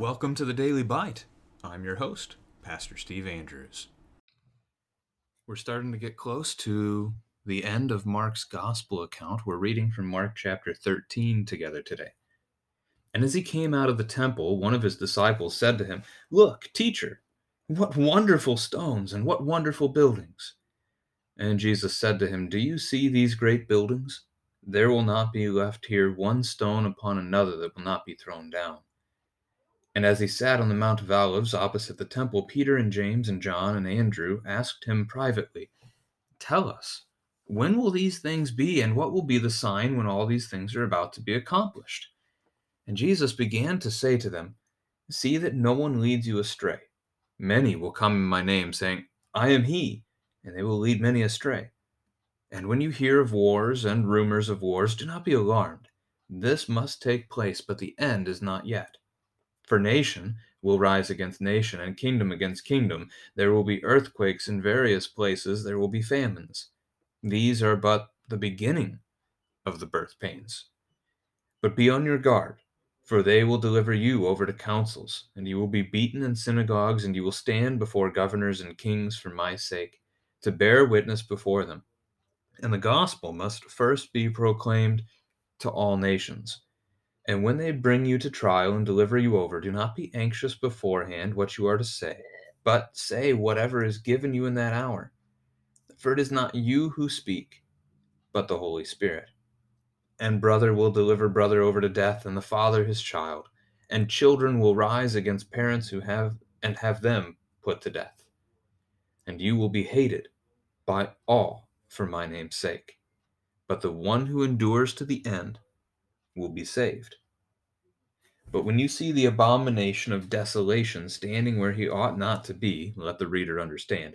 Welcome to the Daily Bite. I'm your host, Pastor Steve Andrews. We're starting to get close to the end of Mark's gospel account. We're reading from Mark chapter 13 together today. And as he came out of the temple, one of his disciples said to him, "Look, teacher, what wonderful stones and what wonderful buildings." And Jesus said to him, "Do you see these great buildings? There will not be left here one stone upon another that will not be thrown down." And as he sat on the Mount of Olives opposite the temple, Peter and James and John and Andrew asked him privately, "Tell us, when will these things be, and what will be the sign when all these things are about to be accomplished?" And Jesus began to say to them, "See that no one leads you astray. Many will come in my name, saying, 'I am he,' and they will lead many astray. And when you hear of wars and rumors of wars, do not be alarmed. This must take place, but the end is not yet. For nation will rise against nation, and kingdom against kingdom. There will be earthquakes in various places. There will be famines. These are but the beginning of the birth pains. But be on your guard, for they will deliver you over to councils, and you will be beaten in synagogues, and you will stand before governors and kings for my sake, to bear witness before them. And the gospel must first be proclaimed to all nations. And when they bring you to trial and deliver you over, do not be anxious beforehand what you are to say, but say whatever is given you in that hour. For it is not you who speak, but the Holy Spirit. And brother will deliver brother over to death, and the father his child. And children will rise against parents who have them put to death. And you will be hated by all for my name's sake. But the one who endures to the end will be saved. But when you see the abomination of desolation standing where he ought not to be, let the reader understand.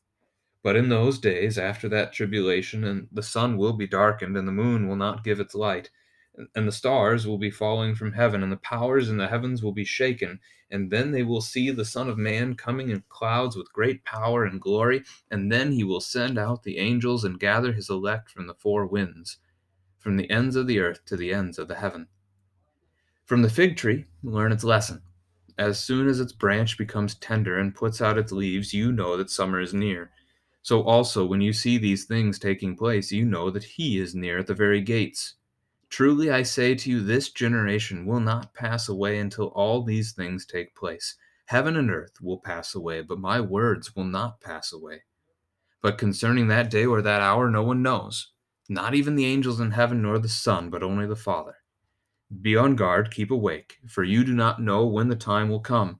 But in those days, after that tribulation, and the sun will be darkened, and the moon will not give its light, and the stars will be falling from heaven, and the powers in the heavens will be shaken. And then they will see the Son of Man coming in clouds with great power and glory, and then he will send out the angels and gather his elect from the four winds, from the ends of the earth to the ends of the heaven. From the fig tree, learn its lesson. As soon as its branch becomes tender and puts out its leaves, you know that summer is near. So also, when you see these things taking place, you know that he is near at the very gates. Truly I say to you, this generation will not pass away until all these things take place. Heaven and earth will pass away, but my words will not pass away. But concerning that day or that hour, no one knows, not even the angels in heaven nor the Son, but only the Father. Be on guard, keep awake, for you do not know when the time will come.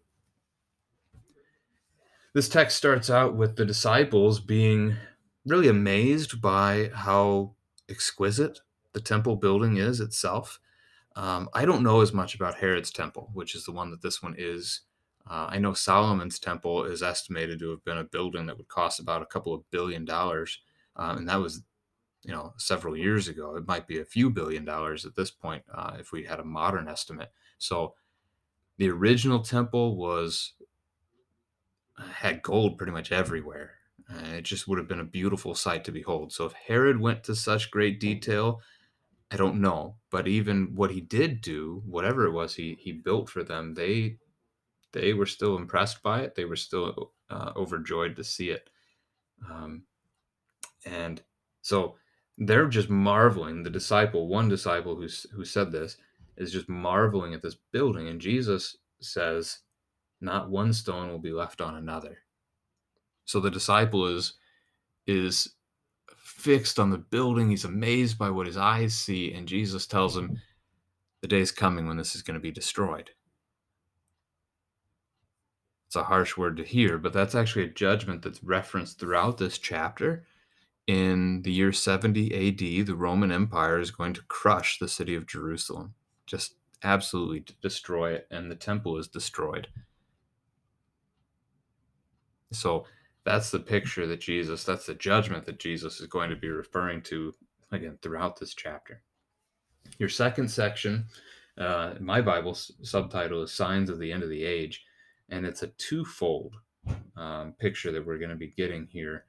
This text starts out with the disciples being really amazed by how exquisite the temple building is itself. I don't know as much about Herod's temple, which is the one that this one is. I know Solomon's temple is estimated to have been a building that would cost about $2 billion. And that was, several years ago. It might be a few $1 billion at this point if we had a modern estimate. So the original temple had gold pretty much everywhere. It just would have been a beautiful sight to behold. So if Herod went to such great detail, I don't know. But even what he did do, whatever it was he built for them, they were still impressed by it. They were still overjoyed to see it. And so they're just marveling. One disciple who said this is just marveling at this building. And Jesus says, not one stone will be left on another. So the disciple is fixed on the building. He's amazed by what his eyes see. And Jesus tells him, the day is coming when this is going to be destroyed. It's a harsh word to hear, but that's actually a judgment that's referenced throughout this chapter. In the year 70 AD, the Roman Empire is going to crush the city of Jerusalem, just absolutely destroy it, and the temple is destroyed. So that's the picture that that's the judgment that Jesus is going to be referring to, again, throughout this chapter. Your second section, my Bible's subtitle is Signs of the End of the Age, and it's a twofold picture that we're going to be getting here,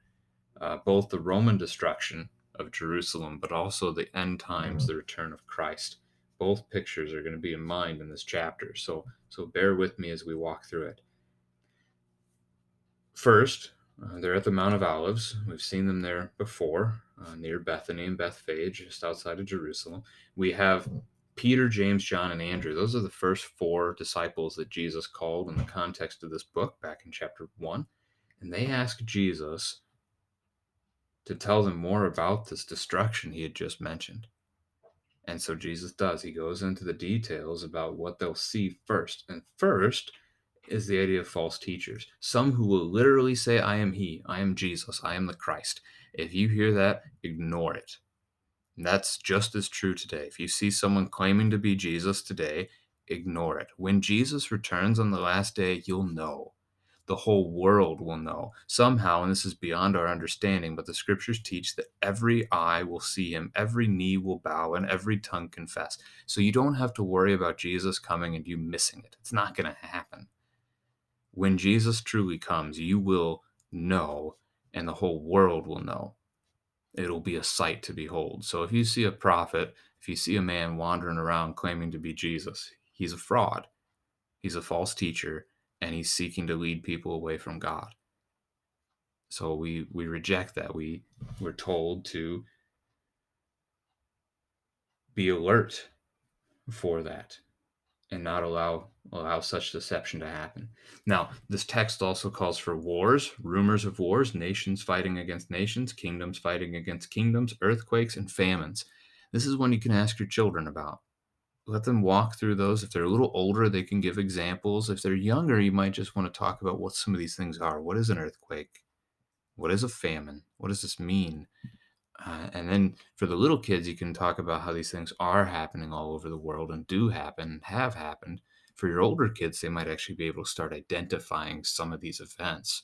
both the Roman destruction of Jerusalem, but also the end times, the return of Christ. Both pictures are going to be in mind in this chapter, so bear with me as we walk through it. First, they're at the Mount of Olives. We've seen them there before, near Bethany and Bethphage, just outside of Jerusalem. We have Peter, James, John, and Andrew. Those are the first four disciples that Jesus called in the context of this book, back in chapter 1. And they ask Jesus to tell them more about this destruction he had just mentioned. And so Jesus does. He goes into the details about what they'll see first. And first is the idea of false teachers, some who will literally say, I am he, I am Jesus, I am the Christ. If you hear that, ignore it. And that's just as true today. If you see someone claiming to be Jesus today, ignore it. When Jesus returns on the last day, you'll know. The whole world will know. Somehow, and this is beyond our understanding, but the scriptures teach that every eye will see him, every knee will bow, and every tongue confess. So you don't have to worry about Jesus coming and you missing it. It's not going to happen. When Jesus truly comes, you will know, and the whole world will know. It'll be a sight to behold. So if you see a prophet, if you see a man wandering around claiming to be Jesus, he's a fraud. He's a false teacher, and he's seeking to lead people away from God. So we reject that. We're told to be alert for that and not allow such deception to happen. Now, this text also calls for wars, rumors of wars, nations fighting against nations, kingdoms fighting against kingdoms, earthquakes, and famines. This is one you can ask your children about. Let them walk through those. If they're a little older, they can give examples. If they're younger, you might just want to talk about what some of these things are. What is an earthquake? What is a famine? What does this mean? And then for the little kids, you can talk about how these things are happening all over the world and do happen, have happened. For your older kids, they might actually be able to start identifying some of these events.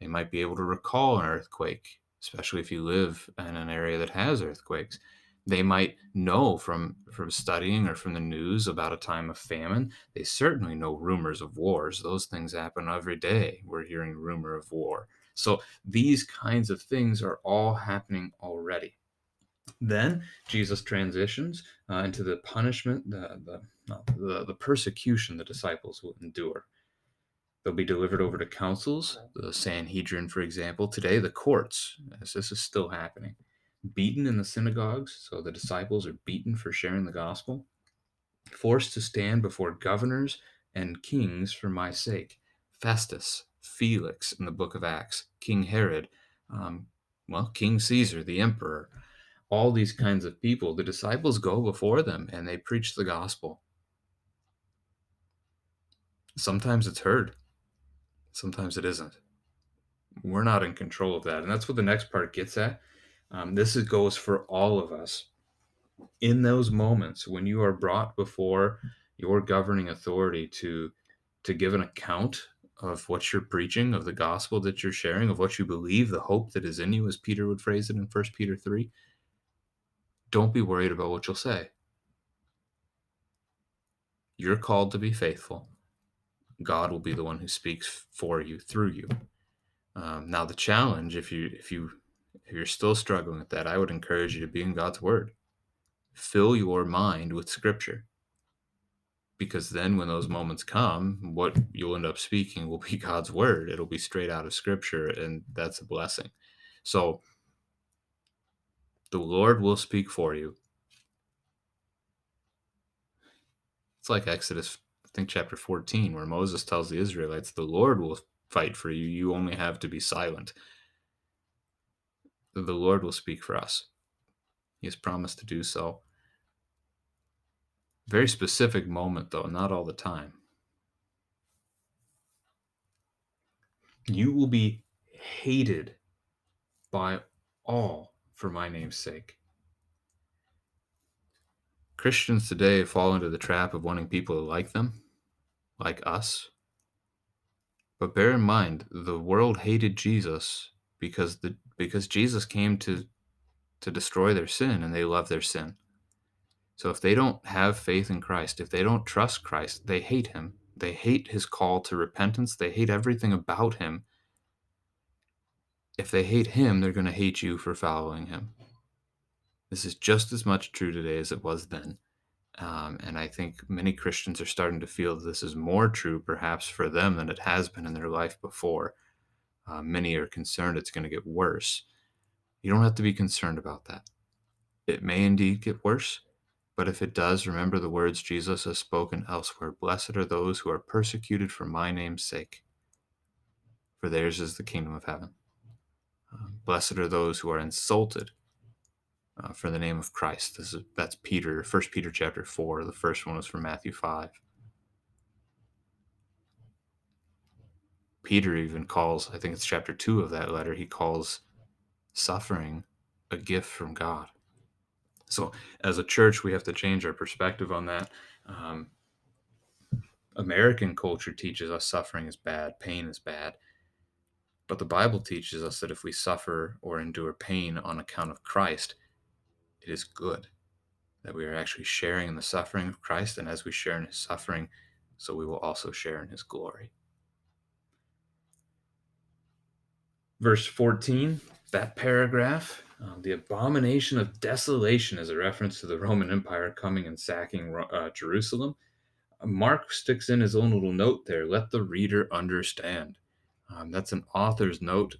They might be able to recall an earthquake, especially if you live in an area that has earthquakes. They might know from studying or from the news about a time of famine. They certainly know rumors of wars. Those things happen every day. We're hearing rumor of war. So these kinds of things are all happening already. Then Jesus transitions into the punishment, the persecution the disciples will endure. They'll be delivered over to councils, the Sanhedrin, for example. Today, the courts, as this is still happening. Beaten in the synagogues, so the disciples are beaten for sharing the gospel. Forced to stand before governors and kings for my sake. Festus, Felix in the book of Acts, King Herod, King Caesar, the emperor, all these kinds of people. The disciples go before them and they preach the gospel. Sometimes it's heard, sometimes it isn't. We're not in control of that. And that's what the next part gets at. This goes for all of us. in those moments when you are brought before your governing authority to give an account of what you're preaching, of the gospel that you're sharing, of what you believe, the hope that is in you, as Peter would phrase it in 1 Peter 3, don't be worried about what you'll say. You're called to be faithful. God will be the one who speaks for you, through you. Now, the challenge, if you're still struggling with that, I would encourage you to be in God's word. Fill your mind with scripture. Because then when those moments come, what you'll end up speaking will be God's word. It'll be straight out of scripture, and that's a blessing. So the Lord will speak for you. It's like Exodus, I think chapter 14, where Moses tells the Israelites, the Lord will fight for you. You only have to be silent. The Lord will speak for us. He has promised to do so. Very specific moment, though, not all the time. You will be hated by all for my name's sake. Christians today fall into the trap of wanting people to like them, like us. But bear in mind, the world hated Jesus because Jesus came to destroy their sin, and they love their sin. So if they don't have faith in Christ, if they don't trust Christ, they hate him. They hate his call to repentance. They hate everything about him. If they hate him, they're going to hate you for following him. This is just as much true today as it was then. And I think many Christians are starting to feel that this is more true perhaps for them than it has been in their life before. Many are concerned it's going to get worse. You don't have to be concerned about that. It may indeed get worse. But if it does, remember the words Jesus has spoken elsewhere. Blessed are those who are persecuted for my name's sake, for theirs is the kingdom of heaven. Blessed are those who are insulted for the name of Christ. That's Peter, 1 Peter chapter 4. The first one was from Matthew 5. Peter even calls, I think it's chapter 2 of that letter, he calls suffering a gift from God. So as a church, we have to change our perspective on that. American culture teaches us suffering is bad, pain is bad. But the Bible teaches us that if we suffer or endure pain on account of Christ, it is good. That we are actually sharing in the suffering of Christ, and as we share in his suffering, so we will also share in his glory. Verse 14, that paragraph. The abomination of desolation is a reference to the Roman Empire coming and sacking Jerusalem. Mark sticks in his own little note there. Let the reader understand. That's an author's note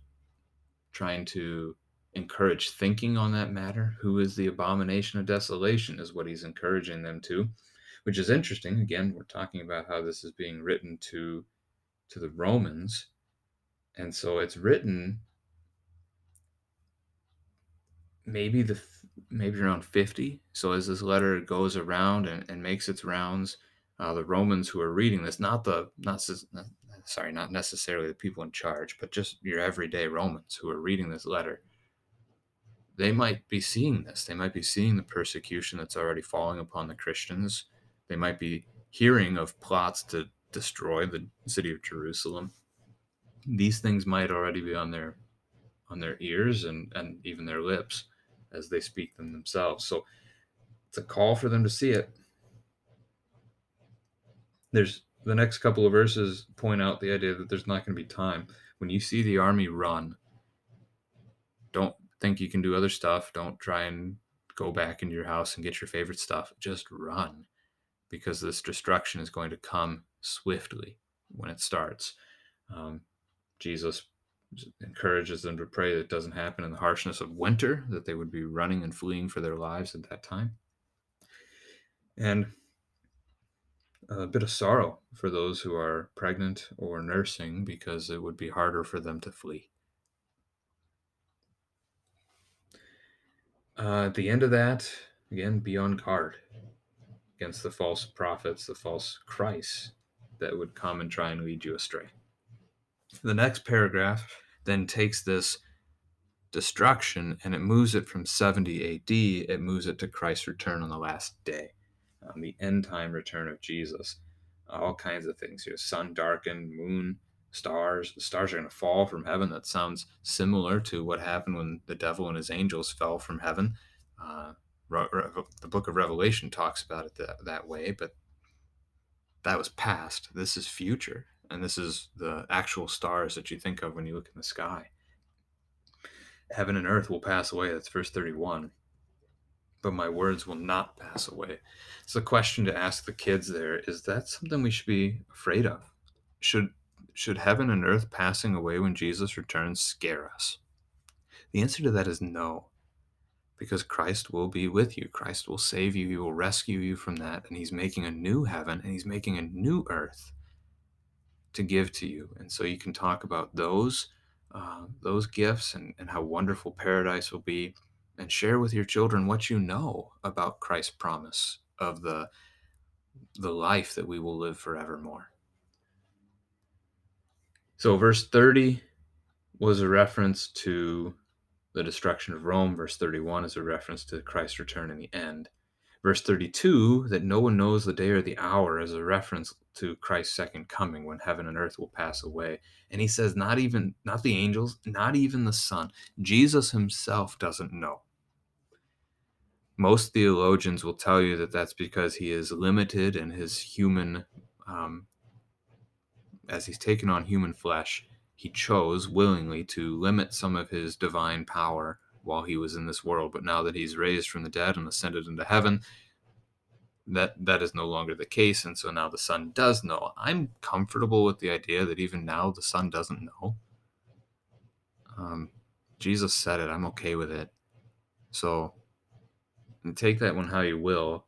trying to encourage thinking on that matter. Who is the abomination of desolation is what he's encouraging them to, which is interesting. Again, we're talking about how this is being written to the Romans. And so it's written maybe around 50. So as this letter goes around and makes its rounds, the Romans who are reading this, not necessarily the people in charge, but just your everyday Romans who are reading this letter, they might be seeing this. They might be seeing the persecution that's already falling upon the Christians. They might be hearing of plots to destroy the city of Jerusalem. These things might already be on their ears and even their lips as they speak them themselves. So it's a call for them to see it. There's the next couple of verses point out the idea that there's not going to be time. When you see the army run, don't think you can do other stuff. Don't try and go back into your house and get your favorite stuff. Just run, because this destruction is going to come swiftly when it starts. Jesus encourages them to pray that it doesn't happen in the harshness of winter, that they would be running and fleeing for their lives at that time. And a bit of sorrow for those who are pregnant or nursing, because it would be harder for them to flee. At the end of that, again, be on guard against the false prophets, the false Christ that would come and try and lead you astray. The next paragraph then takes this destruction, and it moves it from 70 AD, it moves it to Christ's return on the last day, the end time return of Jesus. All kinds of things here, sun darkened, moon, stars. The stars are going to fall from heaven. That sounds similar to what happened when the devil and his angels fell from heaven. The book of Revelation talks about it that way, but that was past. This is future, and this is the actual stars that you think of when you look in the sky. Heaven and earth will pass away. That's verse 31. But my words will not pass away. So the question to ask the kids there is, that something we should be afraid of? Should heaven and earth passing away when Jesus returns scare us? The answer to that is no, because Christ will be with you. Christ will save you. He will rescue you from that. And he's making a new heaven and he's making a new earth to give to you. And so you can talk about those gifts and how wonderful paradise will be, and share with your children what you know about Christ's promise of the life that we will live forevermore. So verse 30 was a reference to the destruction of Rome. Verse 31 is a reference to Christ's return in the end. Verse 32, that no one knows the day or the hour, is a reference to Christ's second coming, when heaven and earth will pass away. And he says, not the angels, not even the Son. Jesus himself doesn't know. Most theologians will tell you that that's because he is limited in his human, as he's taken on human flesh, he chose willingly to limit some of his divine power while he was in this world. But now that he's raised from the dead and ascended into heaven, that is no longer the case. And so now the Son does know. I'm comfortable with the idea that even now the Son doesn't know. Jesus said it. I'm okay with it. So take that one how you will.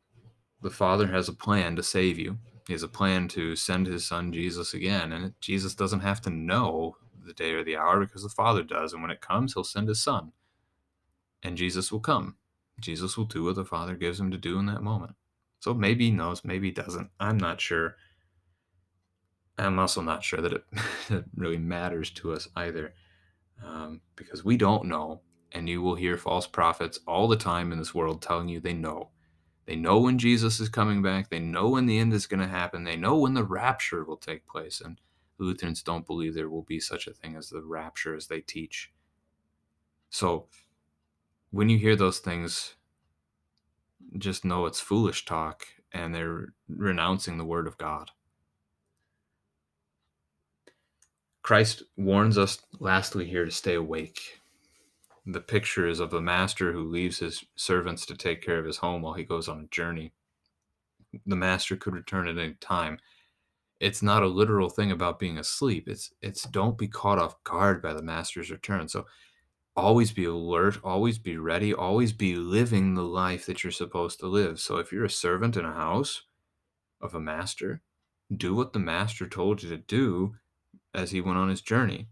The Father has a plan to save you. He has a plan to send his Son Jesus again. And Jesus doesn't have to know the day or the hour, because the Father does. And when it comes, he'll send his Son. And Jesus will come. Jesus will do what the Father gives him to do in that moment. So maybe he knows, maybe he doesn't. I'm not sure. I'm also not sure that it really matters to us either, because we don't know. And you will hear false prophets all the time in this world telling you they know. They know when Jesus is coming back. They know when the end is going to happen. They know when the rapture will take place. And Lutherans don't believe there will be such a thing as the rapture as they teach. So when you hear those things, just know it's foolish talk, and they're renouncing the word of God. Christ warns us lastly here to stay awake. The picture is of the master who leaves his servants to take care of his home while he goes on a journey. The master could return at any time. It's not a literal thing about being asleep. It's don't be caught off guard by the master's return. So always be alert, always be ready, always be living the life that you're supposed to live. So if you're a servant in a house of a master, do what the master told you to do as he went on his journey.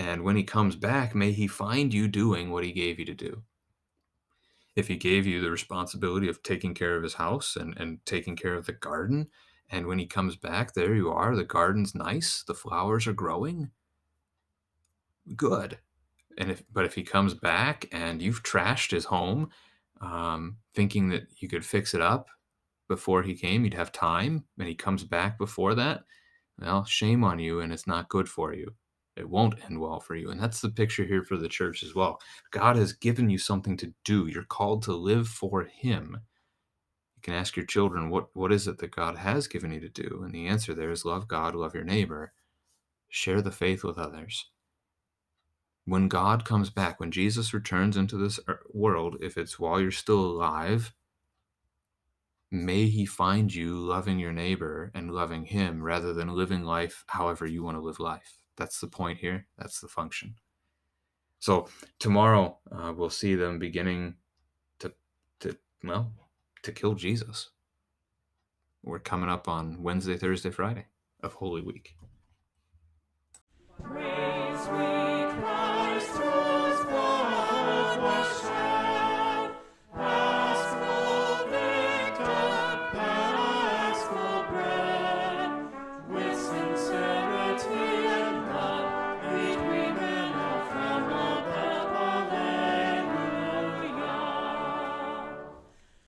And when he comes back, may he find you doing what he gave you to do. If he gave you the responsibility of taking care of his house and taking care of the garden, and when he comes back, there you are, the garden's nice, the flowers are growing, good. But if he comes back and you've trashed his home, thinking that you could fix it up before he came, you'd have time, and he comes back before that, well, shame on you, and it's not good for you. It won't end well for you. And that's the picture here for the church as well. God has given you something to do. You're called to live for him. You can ask your children, what is it that God has given you to do? And the answer there is love God, love your neighbor, share the faith with others. When God comes back, when Jesus returns into this world, if it's while you're still alive, may he find you loving your neighbor and loving him rather than living life however you want to live life. That's the point here. That's the function. So tomorrow we'll see them beginning to kill Jesus. We're coming up on Wednesday, Thursday, Friday of Holy Week. Praise